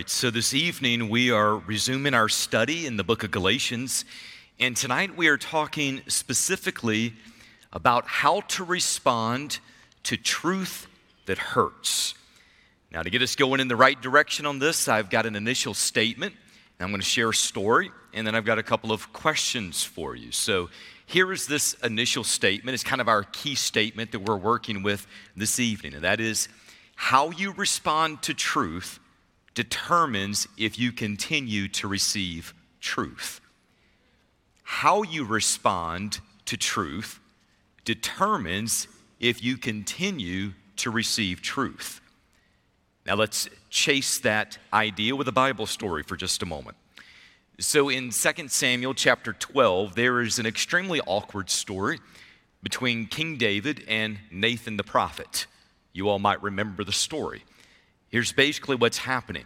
right, so this evening we are resuming our study in the book of Galatians, and tonight we are talking specifically about how to respond to truth that hurts. Now, to get us going in the right direction on this, I've got an initial statement, and I'm going to share a story, and then I've got a couple of questions for you. So here is this initial statement. It's kind of our key statement that we're working with this evening, and that is, how you respond to truth determines if you continue to receive truth. How you respond to truth determines if you continue to receive truth. Now let's chase that idea with a Bible story for just a moment. So in 2 Samuel chapter 12, there is an extremely awkward story between King David and Nathan the prophet. You all might remember the story. Here's basically what's happening.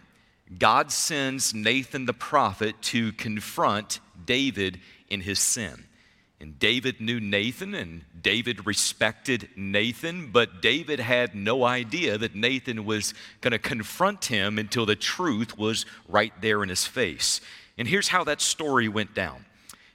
God sends Nathan the prophet to confront David in his sin. And David knew Nathan, and David respected Nathan, but David had no idea that Nathan was going to confront him until the truth was right there in his face. And here's how that story went down.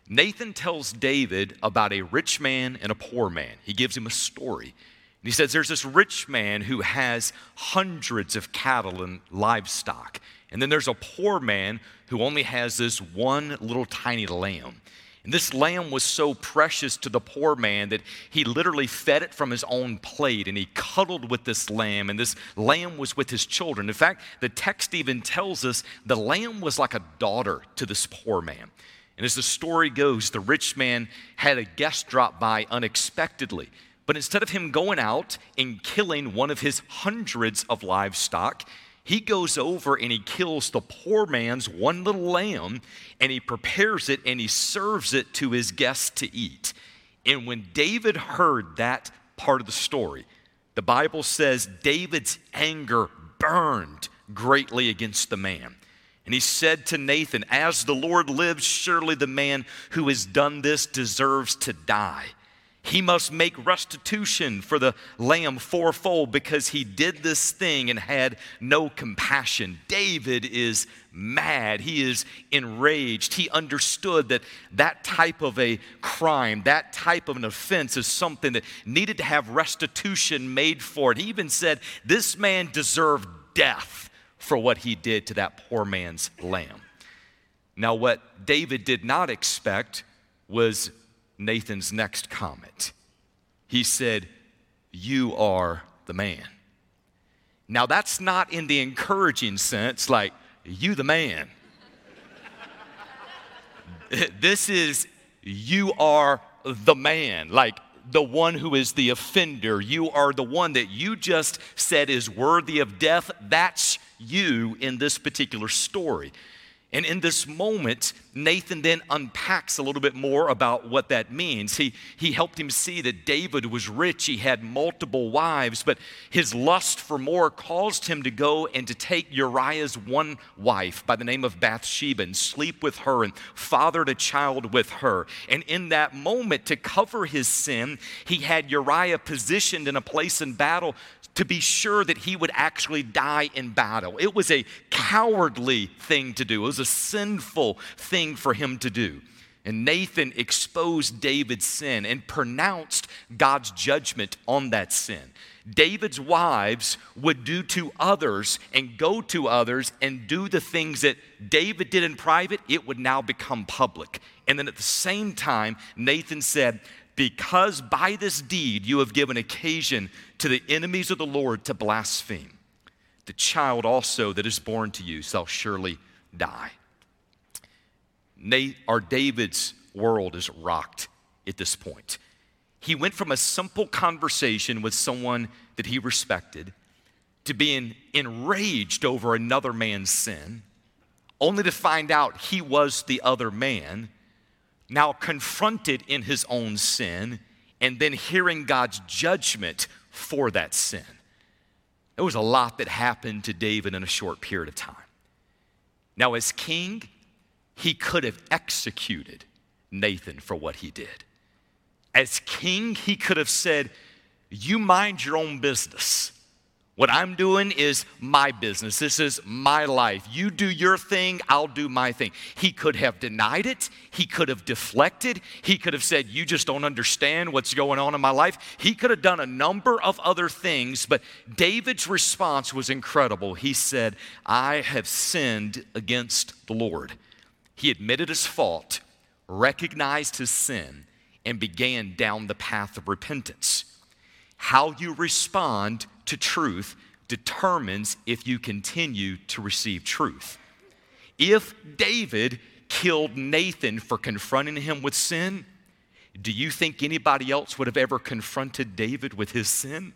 Nathan tells David about a rich man and a poor man. He gives him a story. And he says, there's this rich man who has hundreds of cattle and livestock. And then there's a poor man who only has this one little tiny lamb. And this lamb was so precious to the poor man that he literally fed it from his own plate, and he cuddled with this lamb, and this lamb was with his children. In fact, the text even tells us the lamb was like a daughter to this poor man. And as the story goes, the rich man had a guest drop by unexpectedly. But instead of him going out and killing one of his hundreds of livestock, he goes over and he kills the poor man's one little lamb, and he prepares it and he serves it to his guests to eat. And when David heard that part of the story, the Bible says David's anger burned greatly against the man. And he said to Nathan, "As the Lord lives, surely the man who has done this deserves to die. He must make restitution for the lamb fourfold because he did this thing and had no compassion." David is mad. He is enraged. He understood that that type of a crime, that type of an offense is something that needed to have restitution made for it. He even said, this man deserved death for what he did to that poor man's lamb. Now, what David did not expect was Nathan's next comment. He said, "You are the man." Now, that's not in the encouraging sense, like, "You the man." This is, "You are the man," like the one who is the offender. You are the one that you just said is worthy of death. That's you in this particular story. And in this moment, Nathan then unpacks a little bit more about what that means. He helped him see that David was rich. He had multiple wives, but his lust for more caused him to go and to take Uriah's one wife by the name of Bathsheba and sleep with her and fathered a child with her. And in that moment, to cover his sin, he had Uriah positioned in a place in battle to be sure that he would actually die in battle. It was a cowardly thing to do. It was a sinful thing for him to do. And Nathan exposed David's sin and pronounced God's judgment on that sin. David's wives would do to others and go to others and do the things that David did in private, it would now become public. And then at the same time, Nathan said, "Because by this deed you have given occasion to the enemies of the Lord to blaspheme. The child also that is born to you shall surely die." David's world is rocked at this point. He went from a simple conversation with someone that he respected to being enraged over another man's sin, only to find out he was the other man. Now confronted in his own sin, and then hearing God's judgment for that sin. There was a lot that happened to David in a short period of time. Now, as king, he could have executed Nathan for what he did. As king, he could have said, "You mind your own business. What I'm doing is my business. This is my life. You do your thing, I'll do my thing. He could have denied it. He could have deflected. He could have said, you just don't understand what's going on in my life. He could have done a number of other things, but David's response was incredible. He said, I have sinned against the Lord. He admitted his fault, recognized his sin, and began down the path of repentance. How you respond to truth determines if you continue to receive truth. If David killed Nathan for confronting him with sin, do you think anybody else would have ever confronted David with his sin?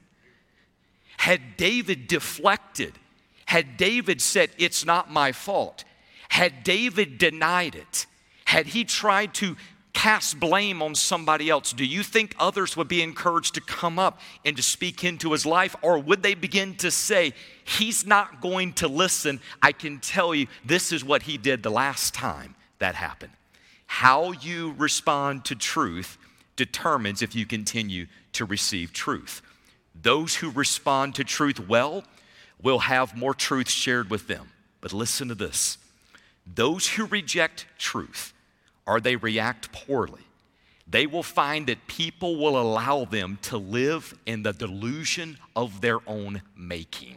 Had David deflected, had David said, it's not my fault, had David denied it, had he tried to cast blame on somebody else, do you think others would be encouraged to come up and to speak into his life? Or would they begin to say, he's not going to listen. I can tell you this is what he did the last time that happened. How you respond to truth determines if you continue to receive truth. Those who respond to truth well will have more truth shared with them. But listen to this. Those who reject truth, or they react poorly, they will find that people will allow them to live in the delusion of their own making.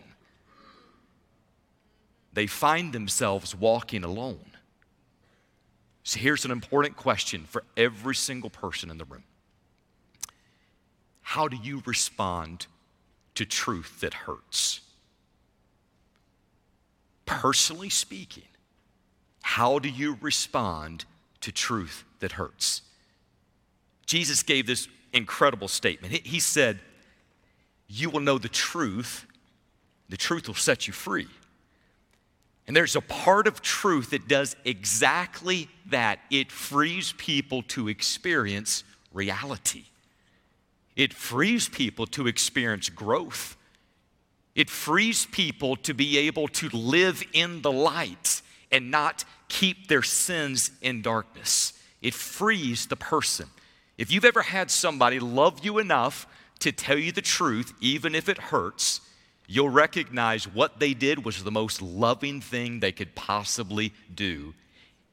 They find themselves walking alone. So here's an important question for every single person in the room. How do you respond to truth that hurts? Personally speaking, how do you respond to truth that hurts? Jesus gave this incredible statement. He said, you will know the truth will set you free. And there's a part of truth that does exactly that. It frees people to experience reality. It frees people to experience growth. It frees people to be able to live in the light and not keep their sins in darkness. It frees the person. If you've ever had somebody love you enough to tell you the truth, even if it hurts, you'll recognize what they did was the most loving thing they could possibly do,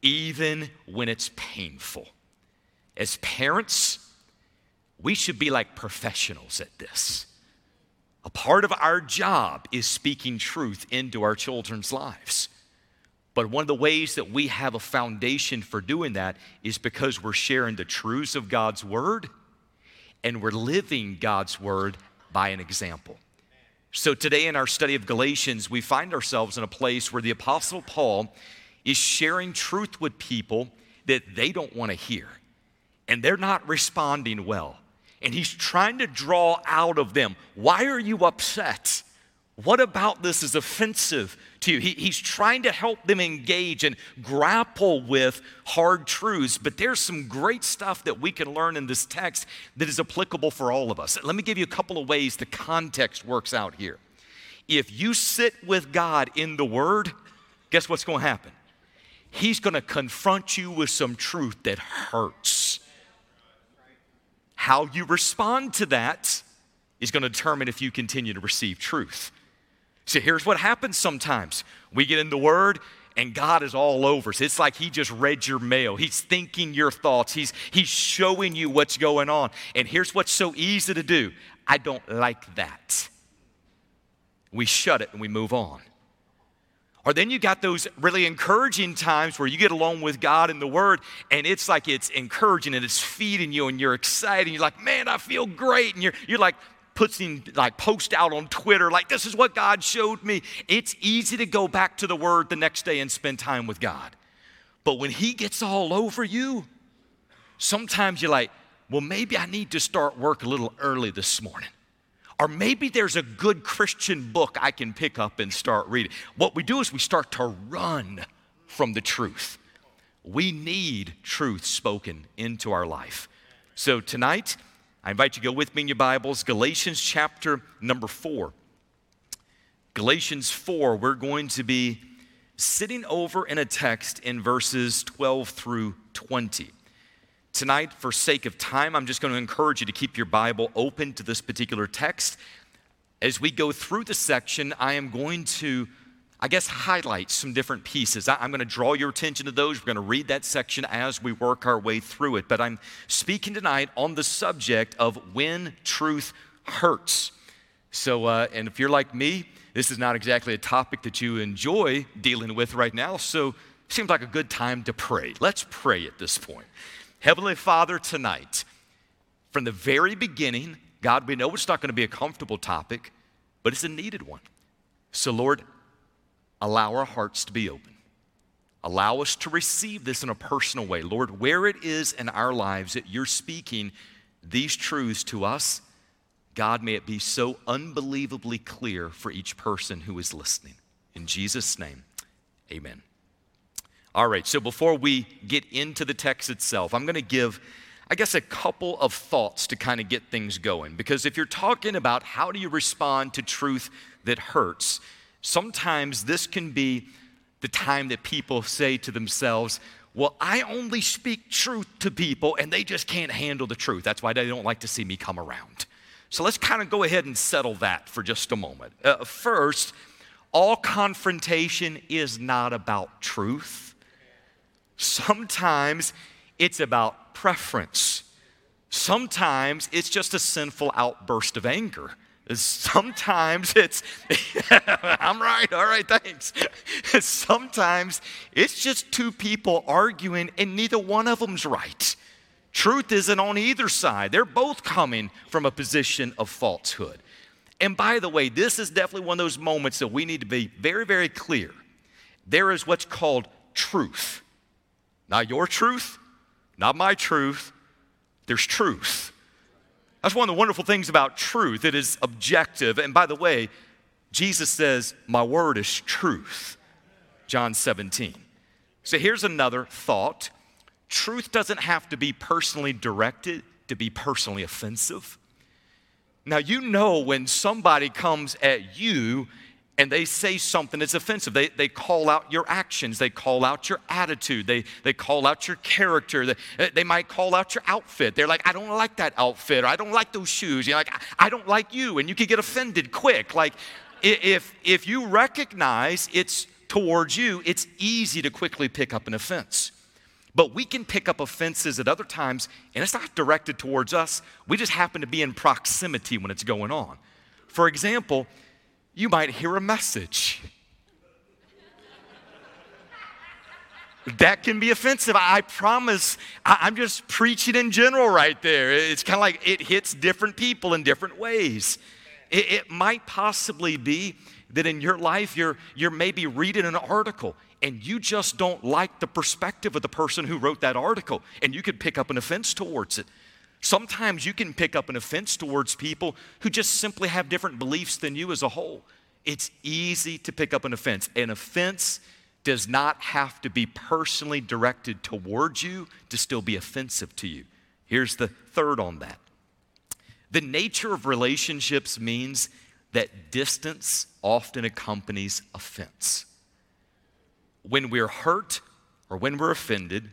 even when it's painful. As parents, we should be like professionals at this. A part of our job is speaking truth into our children's lives. But one of the ways that we have a foundation for doing that is because we're sharing the truths of God's word and we're living God's word by an example. So today in our study of Galatians, we find ourselves in a place where the Apostle Paul is sharing truth with people that they don't want to hear and they're not responding well. And he's trying to draw out of them, why are you upset? What about this is offensive to you? He's trying to help them engage and grapple with hard truths, but there's some great stuff that we can learn in this text that is applicable for all of us. Let me give you a couple of ways the context works out here. If you sit with God in the Word, guess what's going to happen? He's going to confront you with some truth that hurts. How you respond to that is going to determine if you continue to receive truth. So here's what happens sometimes. We get in the Word and God is all over us. It's like He just read your mail. He's thinking your thoughts. He's showing you what's going on. And here's what's so easy to do. I don't like that. We shut it and we move on. Or then you got those really encouraging times where you get along with God and the Word, and it's like it's encouraging and it's feeding you and you're excited. And you're like, man, I feel great. And you're like, putting like post out on Twitter, like this is what God showed me. It's easy to go back to the Word the next day and spend time with God. But when He gets all over you, sometimes you're like, well, maybe I need to start work a little early this morning. Or maybe there's a good Christian book I can pick up and start reading. What we do is we start to run from the truth. We need truth spoken into our life. So tonight, I invite you to go with me in your Bibles, Galatians chapter number 4. Galatians 4, we're going to be sitting over in a text in verses 12 through 20. Tonight, for sake of time, I'm just going to encourage you to keep your Bible open to this particular text. As we go through the section, I am going to, I guess, highlight some different pieces. I'm going to draw your attention to those. We're going to read that section as we work our way through it. But I'm speaking tonight on the subject of when truth hurts. So, and if you're like me, this is not exactly a topic that you enjoy dealing with right now. So it seems like a good time to pray. Let's pray at this point. Heavenly Father, tonight, from the very beginning, God, we know it's not going to be a comfortable topic, but it's a needed one. So, Lord, allow our hearts to be open. Allow us to receive this in a personal way. Lord, where it is in our lives that you're speaking these truths to us, God, may it be so unbelievably clear for each person who is listening. In Jesus' name, amen. All right, so before we get into the text itself, I'm going to give, I guess, a couple of thoughts to kind of get things going. Because if you're talking about how do you respond to truth that hurts, sometimes this can be the time that people say to themselves, well, I only speak truth to people and they just can't handle the truth. That's why they don't like to see me come around. So let's kind of go ahead and settle that for just a moment. First, all confrontation is not about truth. Sometimes it's about preference. Sometimes it's just a sinful outburst of anger. Sometimes it's, I'm right, all right, thanks. Sometimes it's just two people arguing and neither one of them's right. Truth isn't on either side. They're both coming from a position of falsehood. And by the way, this is definitely one of those moments that we need to be very, very clear. There is what's called truth. Not your truth, not my truth. There's truth. That's one of the wonderful things about truth. It is objective. And by the way, Jesus says, my word is truth, John 17. So here's another thought. Truth doesn't have to be personally directed to be personally offensive. Now, you know when somebody comes at you and they say something that's offensive. They call out your actions. They call out your attitude. They call out your character. They might call out your outfit. They're like, I don't like that outfit, or I don't like those shoes. You're like, I don't like you. And you can get offended quick. Like, if you recognize it's towards you, it's easy to quickly pick up an offense. But we can pick up offenses at other times, and it's not directed towards us. We just happen to be in proximity when it's going on. For example, you might hear a message. That can be offensive. I promise. I'm just preaching in general right there. It's kind of like it hits different people in different ways. It might possibly be that in your life you're maybe reading an article and you just don't like the perspective of the person who wrote that article, and you could pick up an offense towards it. Sometimes you can pick up an offense towards people who just simply have different beliefs than you as a whole. It's easy to pick up an offense. An offense does not have to be personally directed towards you to still be offensive to you. Here's the third on that. The nature of relationships means that distance often accompanies offense. When we're hurt or when we're offended,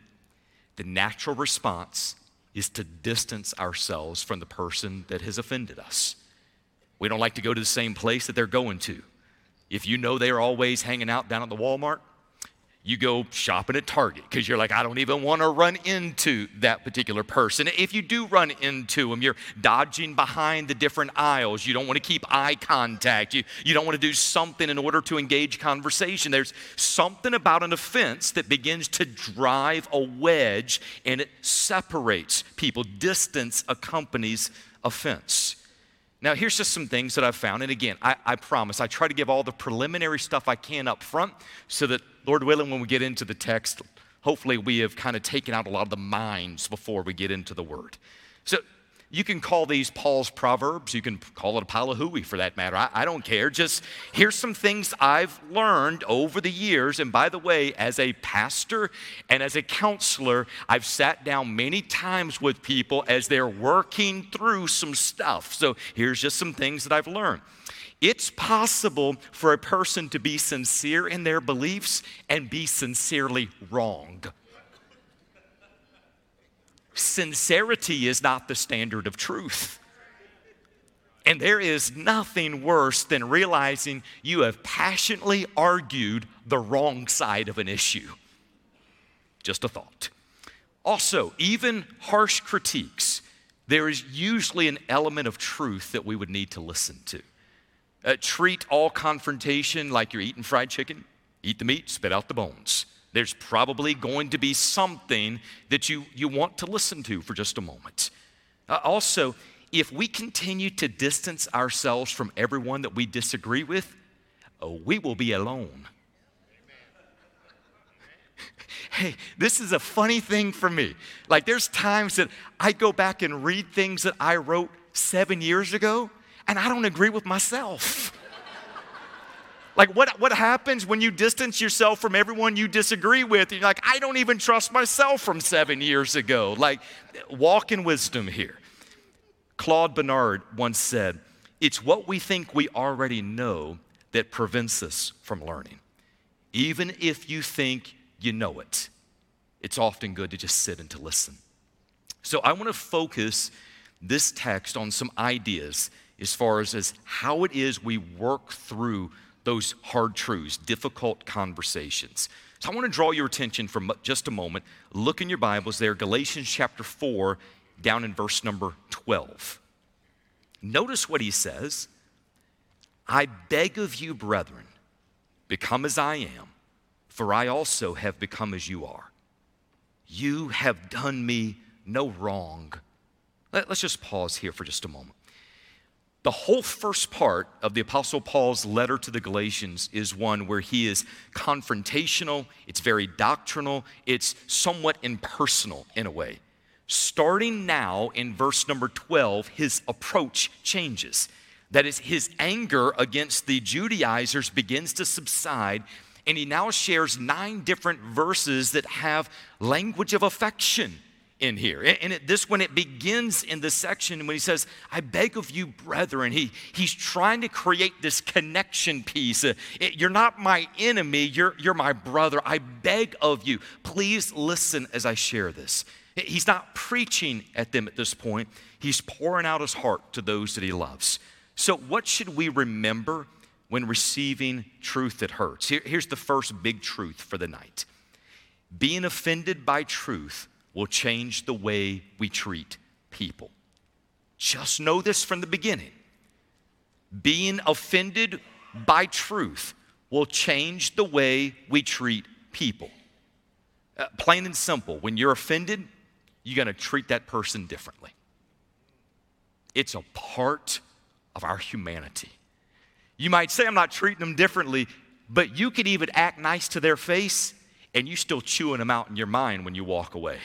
the natural response is to distance ourselves from the person that has offended us. We don't like to go to the same place that they're going to. If you know they're always hanging out down at the Walmart, you go shopping at Target because you're like, I don't even want to run into that particular person. If you do run into them, you're dodging behind the different aisles. You don't want to keep eye contact. You don't want to do something in order to engage conversation. There's something about an offense that begins to drive a wedge, and it separates people. Distance accompanies offense. Now, here's just some things that I've found. And again, I promise, I try to give all the preliminary stuff I can up front so that, Lord willing, when we get into the text, hopefully we have kind of taken out a lot of the minds before we get into the word. So you can call these Paul's Proverbs. You can call it a pile of hooey for that matter. I don't care. Just here's some things I've learned over the years. And by the way, as a pastor and as a counselor, I've sat down many times with people as they're working through some stuff. So here's just some things that I've learned. It's possible for a person to be sincere in their beliefs and be sincerely wrong. Sincerity is not the standard of truth. And there is nothing worse than realizing you have passionately argued the wrong side of an issue. Just a thought. Also, even harsh critiques, there is usually an element of truth that we would need to listen to. Treat all confrontation like you're eating fried chicken. Eat the meat, spit out the bones. There's probably going to be something that you want to listen to for just a moment. Also, if we continue to distance ourselves from everyone that we disagree with, we will be alone. Hey, this is a funny thing for me. Like, there's times that I go back and read things that I wrote 7 years ago, and I don't agree with myself. Like, what happens when you distance yourself from everyone you disagree with? You're like, I don't even trust myself from 7 years ago. Like, walk in wisdom here. Claude Bernard once said, it's what we think we already know that prevents us from learning. Even if you think you know it, it's often good to just sit and to listen. So I want to focus this text on some ideas as far as how it is we work through those hard truths, difficult conversations. So I want to draw your attention for just a moment. Look in your Bibles there, Galatians chapter 4, down in verse number 12. Notice what he says. I beg of you, brethren, become as I am, for I also have become as you are. You have done me no wrong. Let's just pause here for just a moment. The whole first part of the Apostle Paul's letter to the Galatians is one where he is confrontational, it's very doctrinal, it's somewhat impersonal in a way. Starting now in verse number 12, his approach changes. That is, his anger against the Judaizers begins to subside, and he now shares 9 different verses that have language of affection in here. And this one, it begins in this section when he says, I beg of you, brethren. He's trying to create this connection piece. You're not my enemy, you're my brother. I beg of you, please listen as I share this. He's not preaching at them at this point. He's pouring out his heart to those that he loves. So what should we remember when receiving truth that hurts? Here's the first big truth for the night. Being offended by truth will change the way we treat people. Just know this from the beginning. Being offended by truth will change the way we treat people. Plain and simple, when you're offended, you're going to treat that person differently. It's a part of our humanity. You might say, I'm not treating them differently, but you could even act nice to their face, and you're still chewing them out in your mind when you walk away.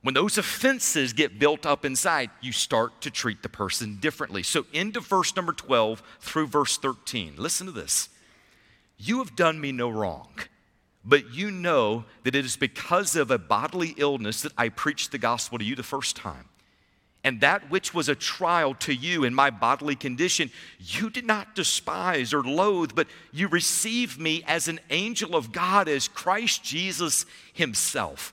When those offenses get built up inside, you start to treat the person differently. So into verse number 12 through verse 13, listen to this. You have done me no wrong, but you know that it is because of a bodily illness that I preached the gospel to you the first time. And that which was a trial to you in my bodily condition, you did not despise or loathe, but you received me as an angel of God, as Christ Jesus himself.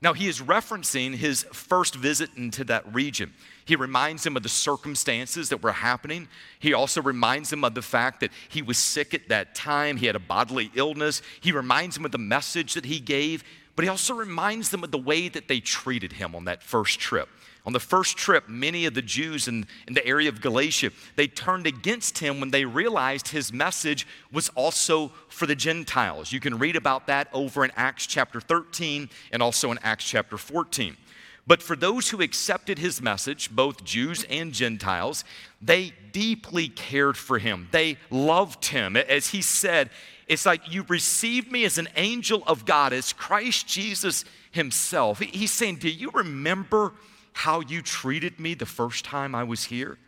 Now, he is referencing his first visit into that region. He reminds them of the circumstances that were happening. He also reminds them of the fact that he was sick at that time. He had a bodily illness. He reminds them of the message that he gave, but he also reminds them of the way that they treated him on that first trip. On the first trip, many of the Jews in the area of Galatia, they turned against him when they realized his message was also for the Gentiles. You can read about that over in Acts chapter 13 and also in Acts chapter 14. But for those who accepted his message, both Jews and Gentiles, they deeply cared for him. They loved him. As he said, it's like you received me as an angel of God, as Christ Jesus himself. He's saying, do you remember how you treated me the first time I was here?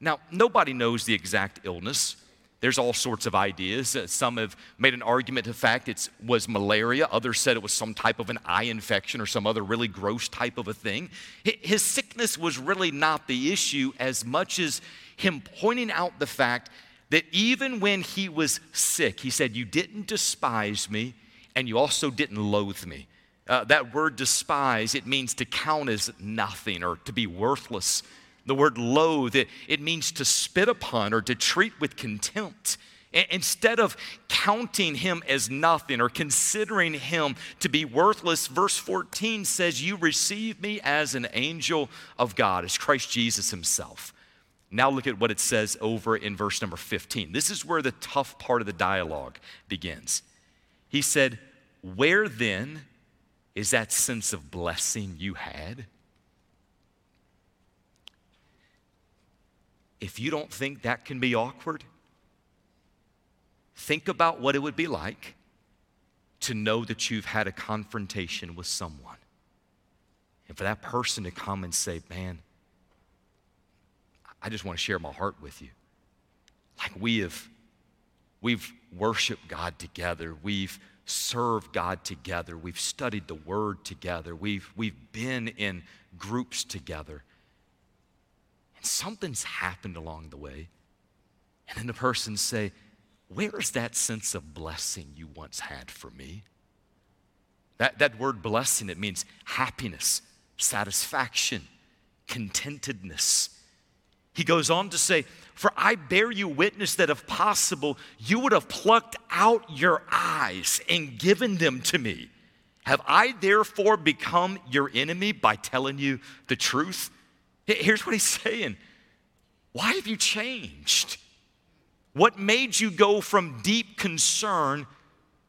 Now, nobody knows the exact illness. There's all sorts of ideas. Some have made an argument to the fact it was malaria. Others said it was some type of an eye infection or some other really gross type of a thing. His sickness was really not the issue as much as him pointing out the fact that even when he was sick, he said, you didn't despise me and you also didn't loathe me. That word despise, it means to count as nothing or to be worthless, The word loathe, it means to spit upon or to treat with contempt. Instead of counting him as nothing or considering him to be worthless, verse 14 says, you receive me as an angel of God, as Christ Jesus himself. Now look at what it says over in verse number 15. This is where the tough part of the dialogue begins. He said, where then is that sense of blessing you had? If you don't think that can be awkward, think about what it would be like to know that you've had a confrontation with someone. And for that person to come and say, man, I just want to share my heart with you. Like we've worshiped God together. We've served God together. We've studied the Word together. We've been in groups together. And something's happened along the way. And then the person say, where is that sense of blessing you once had for me? That word blessing, it means happiness, satisfaction, contentedness. He goes on to say, for I bear you witness that if possible, you would have plucked out your eyes and given them to me. Have I therefore become your enemy by telling you the truth? Here's what he's saying. Why have you changed? What made you go from deep concern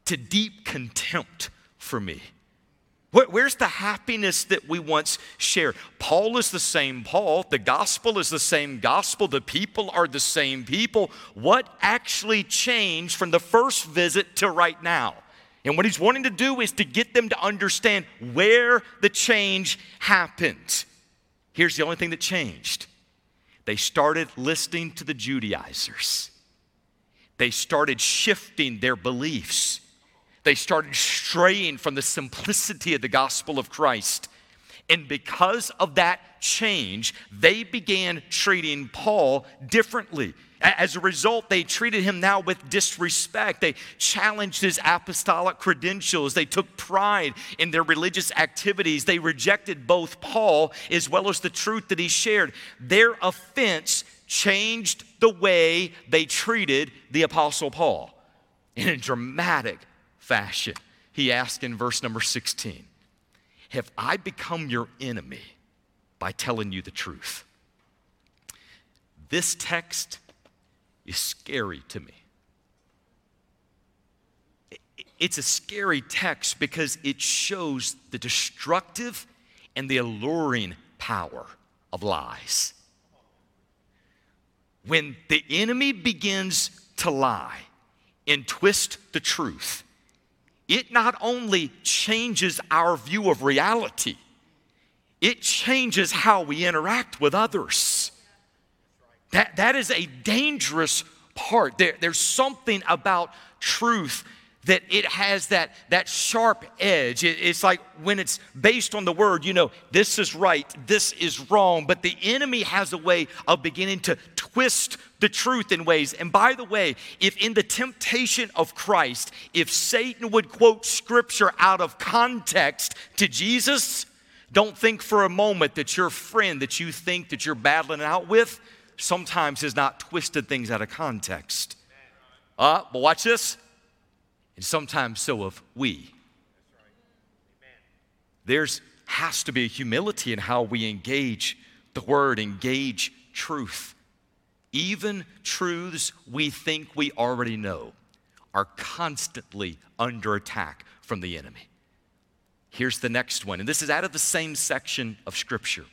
to deep contempt for me? Where's the happiness that we once shared? Paul is the same Paul. The gospel is the same gospel. The people are the same people. What actually changed from the first visit to right now? And what he's wanting to do is to get them to understand where the change happened. Here's the only thing that changed. They started listening to the Judaizers. They started shifting their beliefs. They started straying from the simplicity of the gospel of Christ. And because of that change, they began treating Paul differently. As a result, they treated him now with disrespect. They challenged his apostolic credentials. They took pride in their religious activities. They rejected both Paul as well as the truth that he shared. Their offense changed the way they treated the Apostle Paul in a dramatic fashion. He asked in verse number 16, have I become your enemy by telling you the truth? This text is scary to me. It's a scary text because it shows the destructive and the alluring power of lies. When the enemy begins to lie and twist the truth, it not only changes our view of reality, it changes how we interact with others. That is a dangerous part. There's something about truth that it has that sharp edge. It's like when it's based on the word, this is right, this is wrong. But the enemy has a way of beginning to twist the truth in ways. And by the way, if in the temptation of Christ, if Satan would quote scripture out of context to Jesus, don't think for a moment that your friend that you think that you're battling out with sometimes has not twisted things out of context. But watch this. And sometimes so have we. There's has to be a humility in how we engage the word, engage truth. Even truths we think we already know are constantly under attack from the enemy. Here's the next one, and this is out of the same section of Scripture.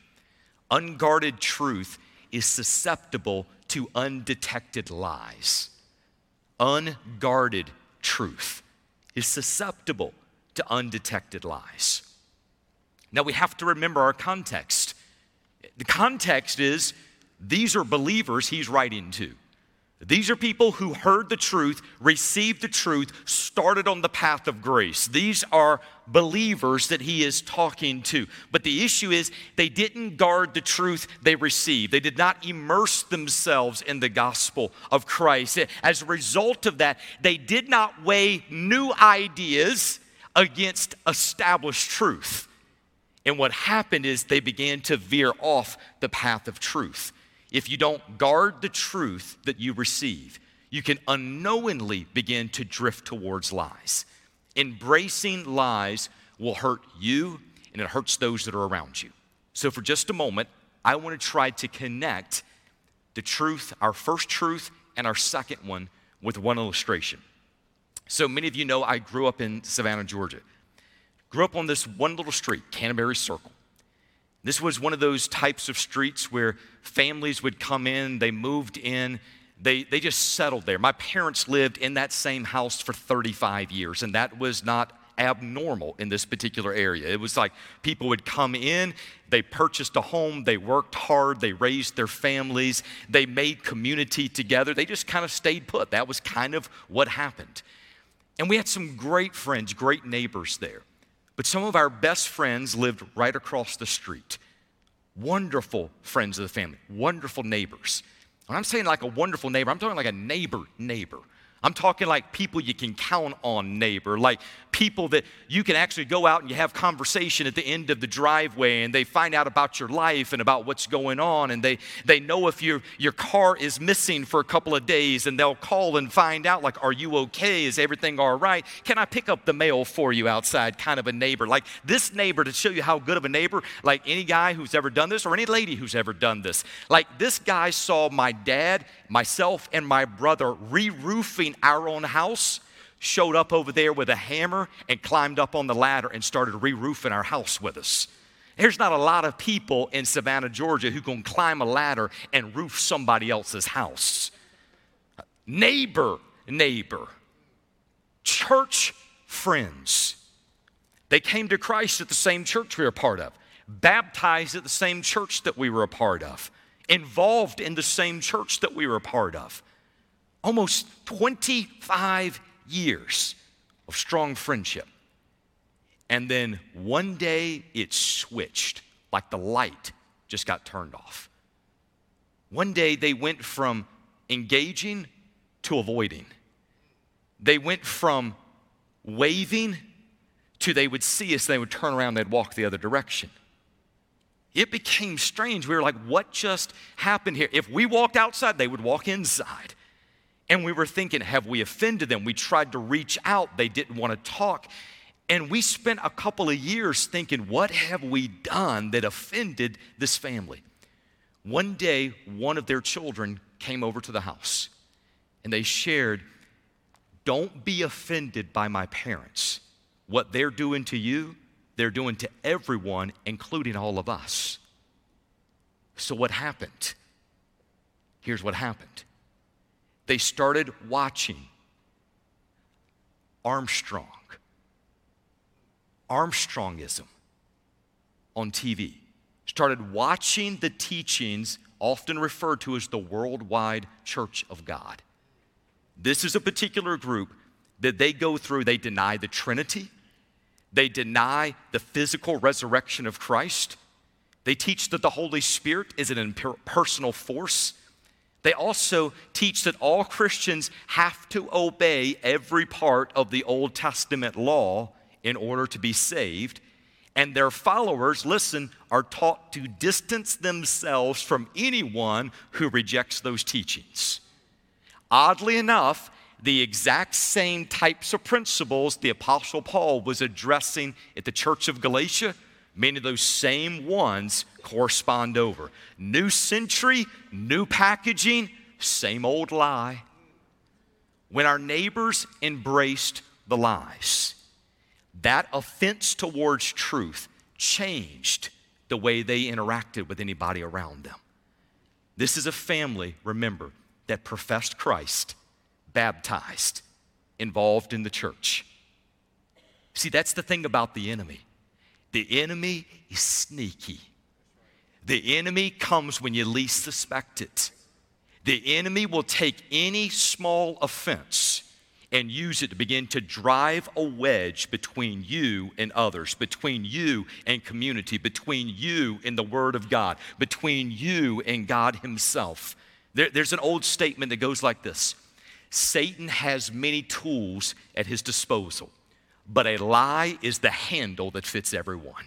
Unguarded truth is susceptible to undetected lies. Unguarded truth is susceptible to undetected lies. Now we have to remember our context. The context is these are believers he's writing to. These are people who heard the truth, received the truth, started on the path of grace. These are believers that he is talking to. But the issue is they didn't guard the truth they received. They did not immerse themselves in the gospel of Christ. As a result of that, they did not weigh new ideas against established truth. And what happened is they began to veer off the path of truth. If you don't guard the truth that you receive, you can unknowingly begin to drift towards lies. Embracing lies will hurt you, and it hurts those that are around you. So for just a moment, I want to try to connect the truth, our first truth, and our second one with one illustration. So many of you know I grew up in Savannah, Georgia. Grew up on this one little street, Canterbury Circle. This was one of those types of streets where families would come in, they moved in, they just settled there. My parents lived in that same house for 35 years, and that was not abnormal in this particular area. It was like people would come in, they purchased a home, they worked hard, they raised their families, they made community together. They just kind of stayed put. That was kind of what happened. And we had some great friends, great neighbors there. But some of our best friends lived right across the street. Wonderful friends of the family, wonderful neighbors. When I'm saying like a wonderful neighbor, I'm talking like a neighbor. I'm talking like people you can count on neighbor, like people that you can actually go out and you have conversation at the end of the driveway and they find out about your life and about what's going on, and they know if your car is missing for a couple of days, and they'll call and find out, like, are you okay? Is everything all right? Can I pick up the mail for you outside? Kind of a neighbor. Like this neighbor, to show you how good of a neighbor, like any guy who's ever done this or any lady who's ever done this. Like this guy saw my dad, myself, and my brother re-roofing our own house, showed up over there with a hammer and climbed up on the ladder and started re-roofing our house with us. There's not a lot of people in Savannah, Georgia who can climb a ladder and roof somebody else's house. Neighbor, church friends. They came to Christ at the same church we were a part of, baptized at the same church that we were a part of, involved in the same church that we were a part of. Almost 25 years of strong friendship. And then one day it switched, like the light just got turned off. One day they went from engaging to avoiding. They went from waving to they would see us, they would turn around, they'd walk the other direction. It became strange. We were like, what just happened here? If we walked outside, they would walk inside. And we were thinking, have we offended them? We tried to reach out. They didn't want to talk. And we spent a couple of years thinking, what have we done that offended this family? One day, one of their children came over to the house. And they shared, don't be offended by my parents. What they're doing to you, they're doing to everyone, including all of us. So what happened? Here's what happened. They started watching Armstrongism on TV. Started watching the teachings often referred to as the Worldwide Church of God. This is a particular group that they go through. They deny the Trinity. They deny the physical resurrection of Christ. They teach that the Holy Spirit is an impersonal force. They also teach that all Christians have to obey every part of the Old Testament law in order to be saved. And their followers, listen, are taught to distance themselves from anyone who rejects those teachings. Oddly enough, the exact same types of principles the Apostle Paul was addressing at the Church of Galatia, many of those same ones correspond over. New century, new packaging, same old lie. When our neighbors embraced the lies, that offense towards truth changed the way they interacted with anybody around them. This is a family, remember, that professed Christ, baptized, involved in the church. See, that's the thing about the enemy. The enemy is sneaky. The enemy comes when you least suspect it. The enemy will take any small offense and use it to begin to drive a wedge between you and others, between you and community, between you and the Word of God, between you and God Himself. There's an old statement that goes like this: Satan has many tools at his disposal, but a lie is the handle that fits everyone.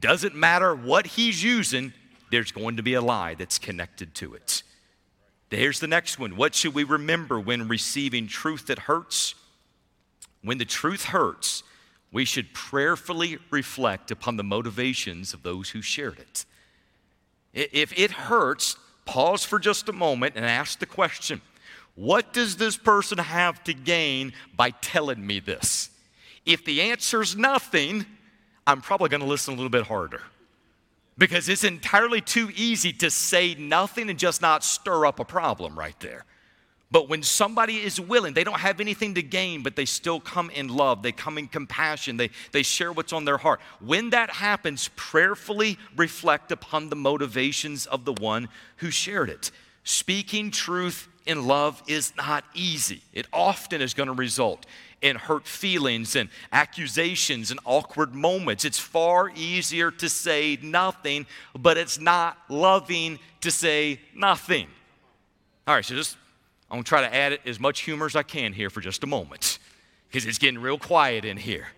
Doesn't matter what he's using, there's going to be a lie that's connected to it. Here's the next one. What should we remember when receiving truth that hurts? When the truth hurts, we should prayerfully reflect upon the motivations of those who shared it. If it hurts, pause for just a moment and ask the question, what does this person have to gain by telling me this? If the answer's nothing, I'm probably going to listen a little bit harder, because it's entirely too easy to say nothing and just not stir up a problem right there. But when somebody is willing, they don't have anything to gain, but they still come in love. They come in compassion. They share what's on their heart. When that happens, prayerfully reflect upon the motivations of the one who shared it. Speaking truth in love is not easy. It often is going to result in hurt feelings and accusations and awkward moments. It's far easier to say nothing, but it's not loving to say nothing. All right, so just, I'm going to try to add it as much humor as I can here for just a moment, because it's getting real quiet in here.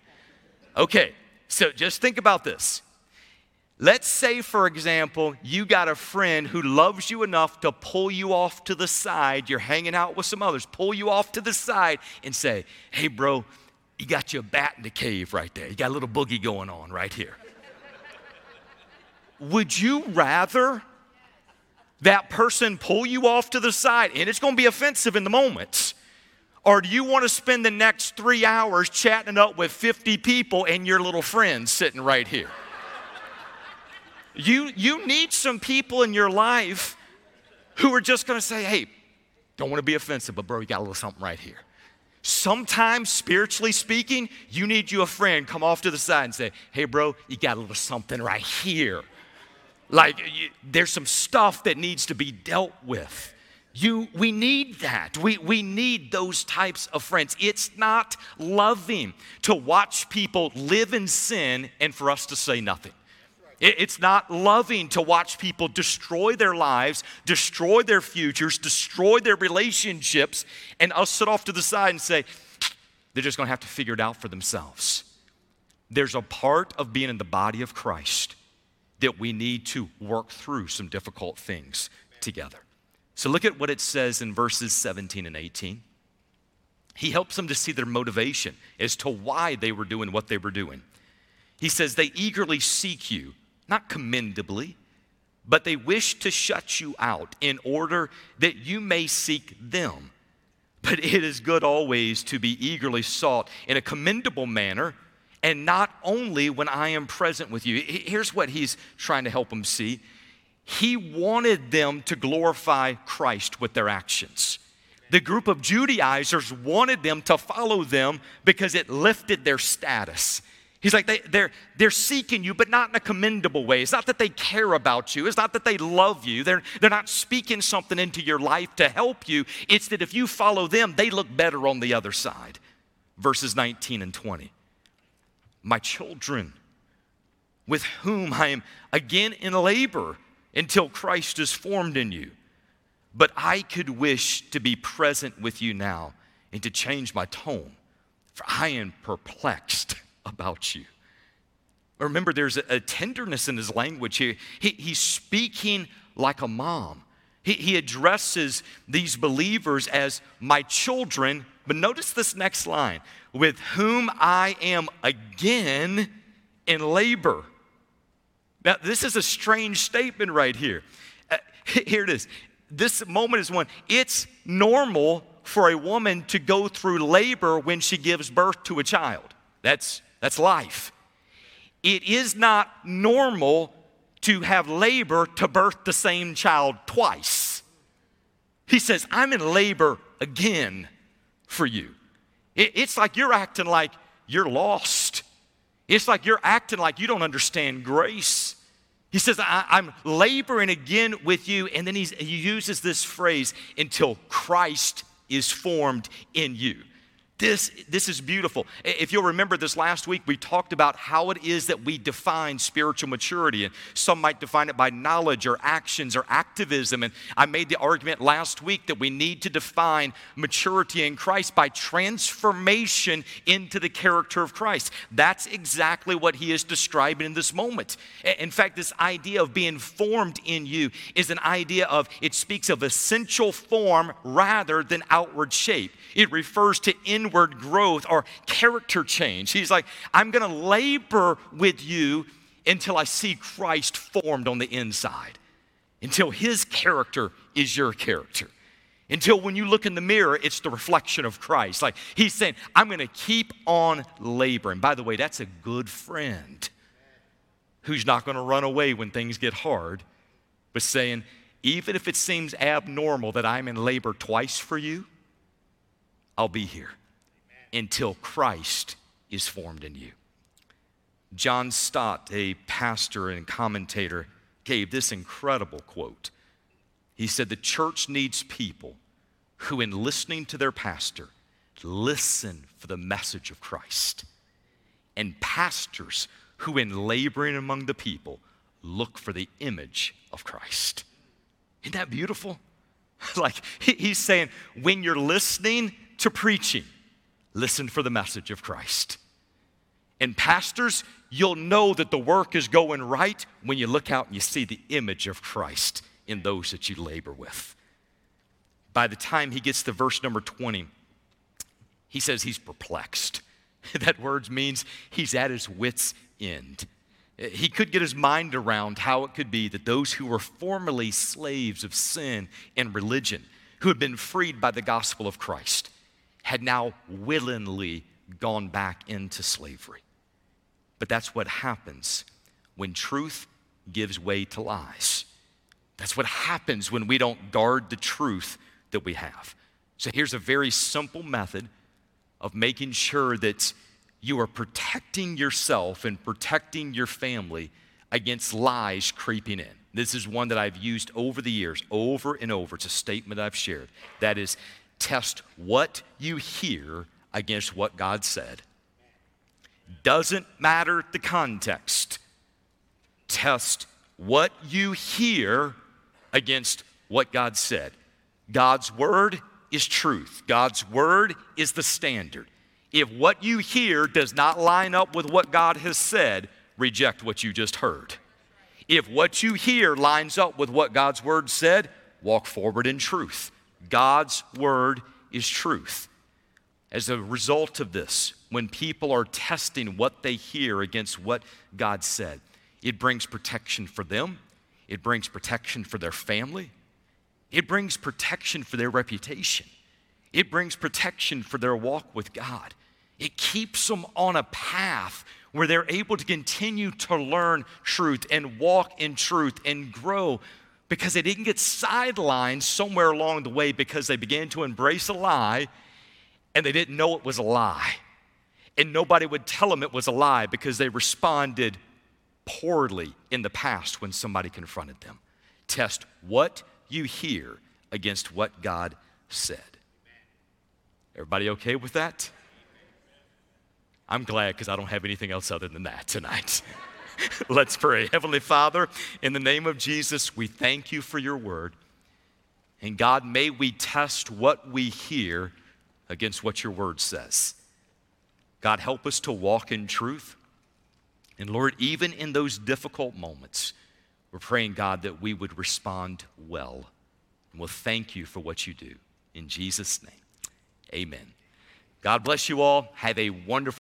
Okay, so just think about this. Let's say, for example, you got a friend who loves you enough to pull you off to the side. You're hanging out with some others, pull you off to the side and say, hey, bro, you got your bat in the cave right there. You got a little boogie going on right here. Would you rather that person pull you off to the side, and it's going to be offensive in the moment, or do you want to spend the next 3 hours chatting up with 50 people and your little friend sitting right here? You need some people in your life who are just going to say, hey, don't want to be offensive, but bro, you got a little something right here. Sometimes, spiritually speaking, you need you a friend come off to the side and say, hey, bro, you got a little something right here. There's some stuff that needs to be dealt with. We need that. We need those types of friends. It's not loving to watch people live in sin and for us to say nothing. It's not loving to watch people destroy their lives, destroy their futures, destroy their relationships, and us sit off to the side and say, they're just going to have to figure it out for themselves. There's a part of being in the body of Christ that we need to work through some difficult things together. So look at what it says in verses 17 and 18. He helps them to see their motivation as to why they were doing what they were doing. He says, they eagerly seek you, not commendably, but they wish to shut you out in order that you may seek them. But it is good always to be eagerly sought in a commendable manner, and not only when I am present with you. Here's what he's trying to help them see. He wanted them to glorify Christ with their actions. The group of Judaizers wanted them to follow them because it lifted their status. He's like, they're seeking you, but not in a commendable way. It's not that they care about you. It's not that they love you. They're not speaking something into your life to help you. It's that if you follow them, they look better on the other side. Verses 19 and 20. My children, with whom I am again in labor until Christ is formed in you. But I could wish to be present with you now and to change my tone, for I am perplexed about you. Remember, there's a tenderness in his language here. He's speaking like a mom. He addresses these believers as my children, but notice this next line, with whom I am again in labor. Now, this is a strange statement right here. Here it is. This moment is one. It's normal for a woman to go through labor when she gives birth to a child. That's life. It is not normal to have labor to birth the same child twice. He says, I'm in labor again for you. It's like you're acting like you're lost. It's like you're acting like you don't understand grace. He says, I'm laboring again with you. And then he uses this phrase, until Christ is formed in you. This is beautiful. If you'll remember this last week, we talked about how it is that we define spiritual maturity. And some might define it by knowledge or actions or activism. And I made the argument last week that we need to define maturity in Christ by transformation into the character of Christ. That's exactly what he is describing in this moment. In fact, this idea of being formed in you is an idea of, it speaks of essential form rather than outward shape. It refers to inward growth or character change. He's like, I'm going to labor with you until I see Christ formed on the inside, until his character is your character, until when you look in the mirror, it's the reflection of Christ. Like he's saying, I'm going to keep on laboring. By the way, that's a good friend who's not going to run away when things get hard, but saying, even if it seems abnormal that I'm in labor twice for you, I'll be here until Christ is formed in you. John Stott, a pastor and commentator, gave this incredible quote. He said, the church needs people who, in listening to their pastor, listen for the message of Christ, and pastors who, in laboring among the people, look for the image of Christ. Isn't that beautiful? Like he's saying, when you're listening to preaching, listen for the message of Christ. And pastors, you'll know that the work is going right when you look out and you see the image of Christ in those that you labor with. By the time he gets to verse number 20, he says he's perplexed. That word means he's at his wit's end. He could get his mind around how it could be that those who were formerly slaves of sin and religion, who had been freed by the gospel of Christ, had now willingly gone back into slavery. But that's what happens when truth gives way to lies. That's what happens when we don't guard the truth that we have. So here's a very simple method of making sure that you are protecting yourself and protecting your family against lies creeping in. This is one that I've used over the years, over and over. It's a statement I've shared. That is, test what you hear against what God said. Doesn't matter the context. Test what you hear against what God said. God's word is truth. God's word is the standard. If what you hear does not line up with what God has said, reject what you just heard. If what you hear lines up with what God's word said, walk forward in truth. God's word is truth. As a result of this, when people are testing what they hear against what God said, it brings protection for them. It brings protection for their family. It brings protection for their reputation. It brings protection for their walk with God. It keeps them on a path where they're able to continue to learn truth and walk in truth and grow, because they didn't get sidelined somewhere along the way because they began to embrace a lie and they didn't know it was a lie. And nobody would tell them it was a lie because they responded poorly in the past when somebody confronted them. Test what you hear against what God said. Everybody okay with that? I'm glad because I don't have anything else other than that tonight. Let's pray. Heavenly Father, in the name of Jesus, we thank you for your word. And God, may we test what we hear against what your word says. God, help us to walk in truth. And Lord, even in those difficult moments, we're praying, God, that we would respond well. And we'll thank you for what you do. In Jesus' name, amen. God bless you all. Have a wonderful